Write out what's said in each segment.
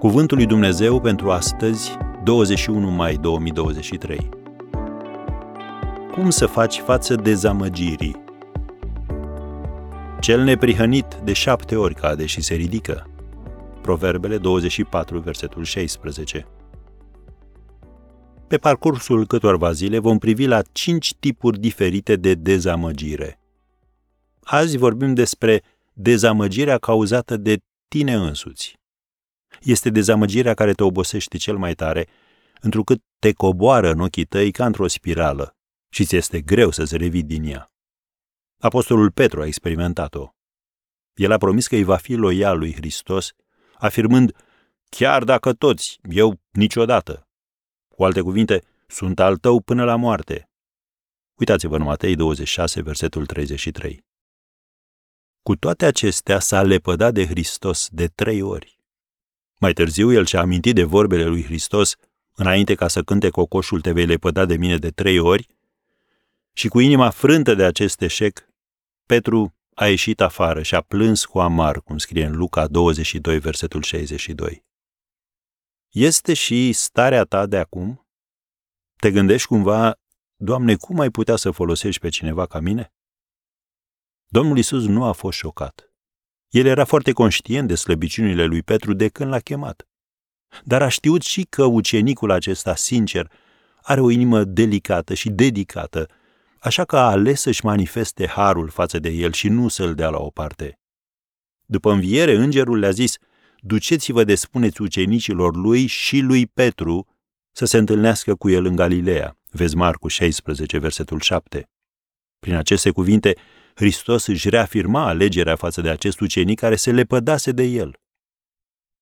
Cuvântul lui Dumnezeu pentru astăzi, 21 mai 2023. Cum să faci față dezamăgirii? Cel neprihănit de 7 ori cade și se ridică. Proverbele 24, versetul 16. Pe parcursul câtorva zile vom privi la 5 tipuri diferite de dezamăgire. Azi vorbim despre dezamăgirea cauzată de tine însuți. Este dezamăgirea care te obosește cel mai tare, întrucât te coboară în ochii tăi ca într-o spirală și ți este greu să-ți revii din ea. Apostolul Petru a experimentat-o. El a promis că îi va fi loial lui Hristos, afirmând, chiar dacă toți, eu niciodată. Cu alte cuvinte, sunt al tău până la moarte. Uitați-vă în Matei 26, versetul 33. Cu toate acestea s-a lepădat de Hristos de 3 ori. Mai târziu el și-a amintit de vorbele lui Hristos, înainte ca să cânte cocoșul te vei lepăda de mine de 3 ori, și cu inima frântă de acest eșec, Petru a ieșit afară și a plâns cu amar, cum scrie în Luca 22, versetul 62. Este și starea ta de acum? Te gândești cumva, Doamne, cum ai putea să folosești pe cineva ca mine? Domnul Iisus nu a fost șocat. El era foarte conștient de slăbiciunile lui Petru de când l-a chemat. Dar a știut și că ucenicul acesta, sincer, are o inimă delicată și dedicată, așa că a ales să-și manifeste harul față de el și nu să-l dea la o parte. După înviere, îngerul le-a zis, duceți-vă de spuneți ucenicilor lui și lui Petru să se întâlnească cu el în Galileea. Vezi Marcu 16, versetul 7. Prin aceste cuvinte, Hristos își reafirma alegerea față de acest ucenic care se lepădase de el.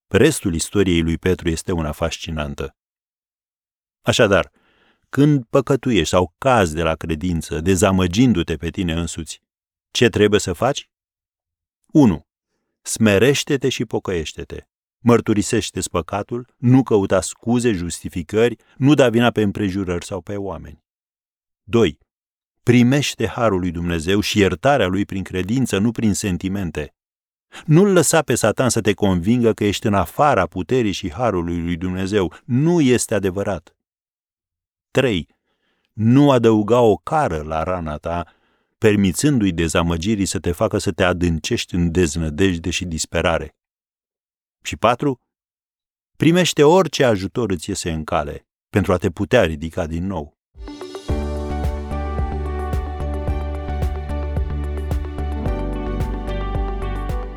Restul istoriei lui Petru este una fascinantă. Așadar, când păcătuiești sau cazi de la credință, dezamăgindu-te pe tine însuți, ce trebuie să faci? 1. Smerește-te și pocăiește-te. Mărturisește-ți păcatul, nu căuta scuze, justificări, nu da vina pe împrejurări sau pe oameni. 2. Primește harul lui Dumnezeu și iertarea lui prin credință, nu prin sentimente. Nu-l lăsa pe Satan să te convingă că ești în afara puterii și harului lui Dumnezeu. Nu este adevărat. 3. Nu adăuga o cară la rana ta, permițându-i dezamăgirii să te facă să te adâncești în deznădejde și disperare. Și 4. Primește orice ajutor îți iese în cale, pentru a te putea ridica din nou.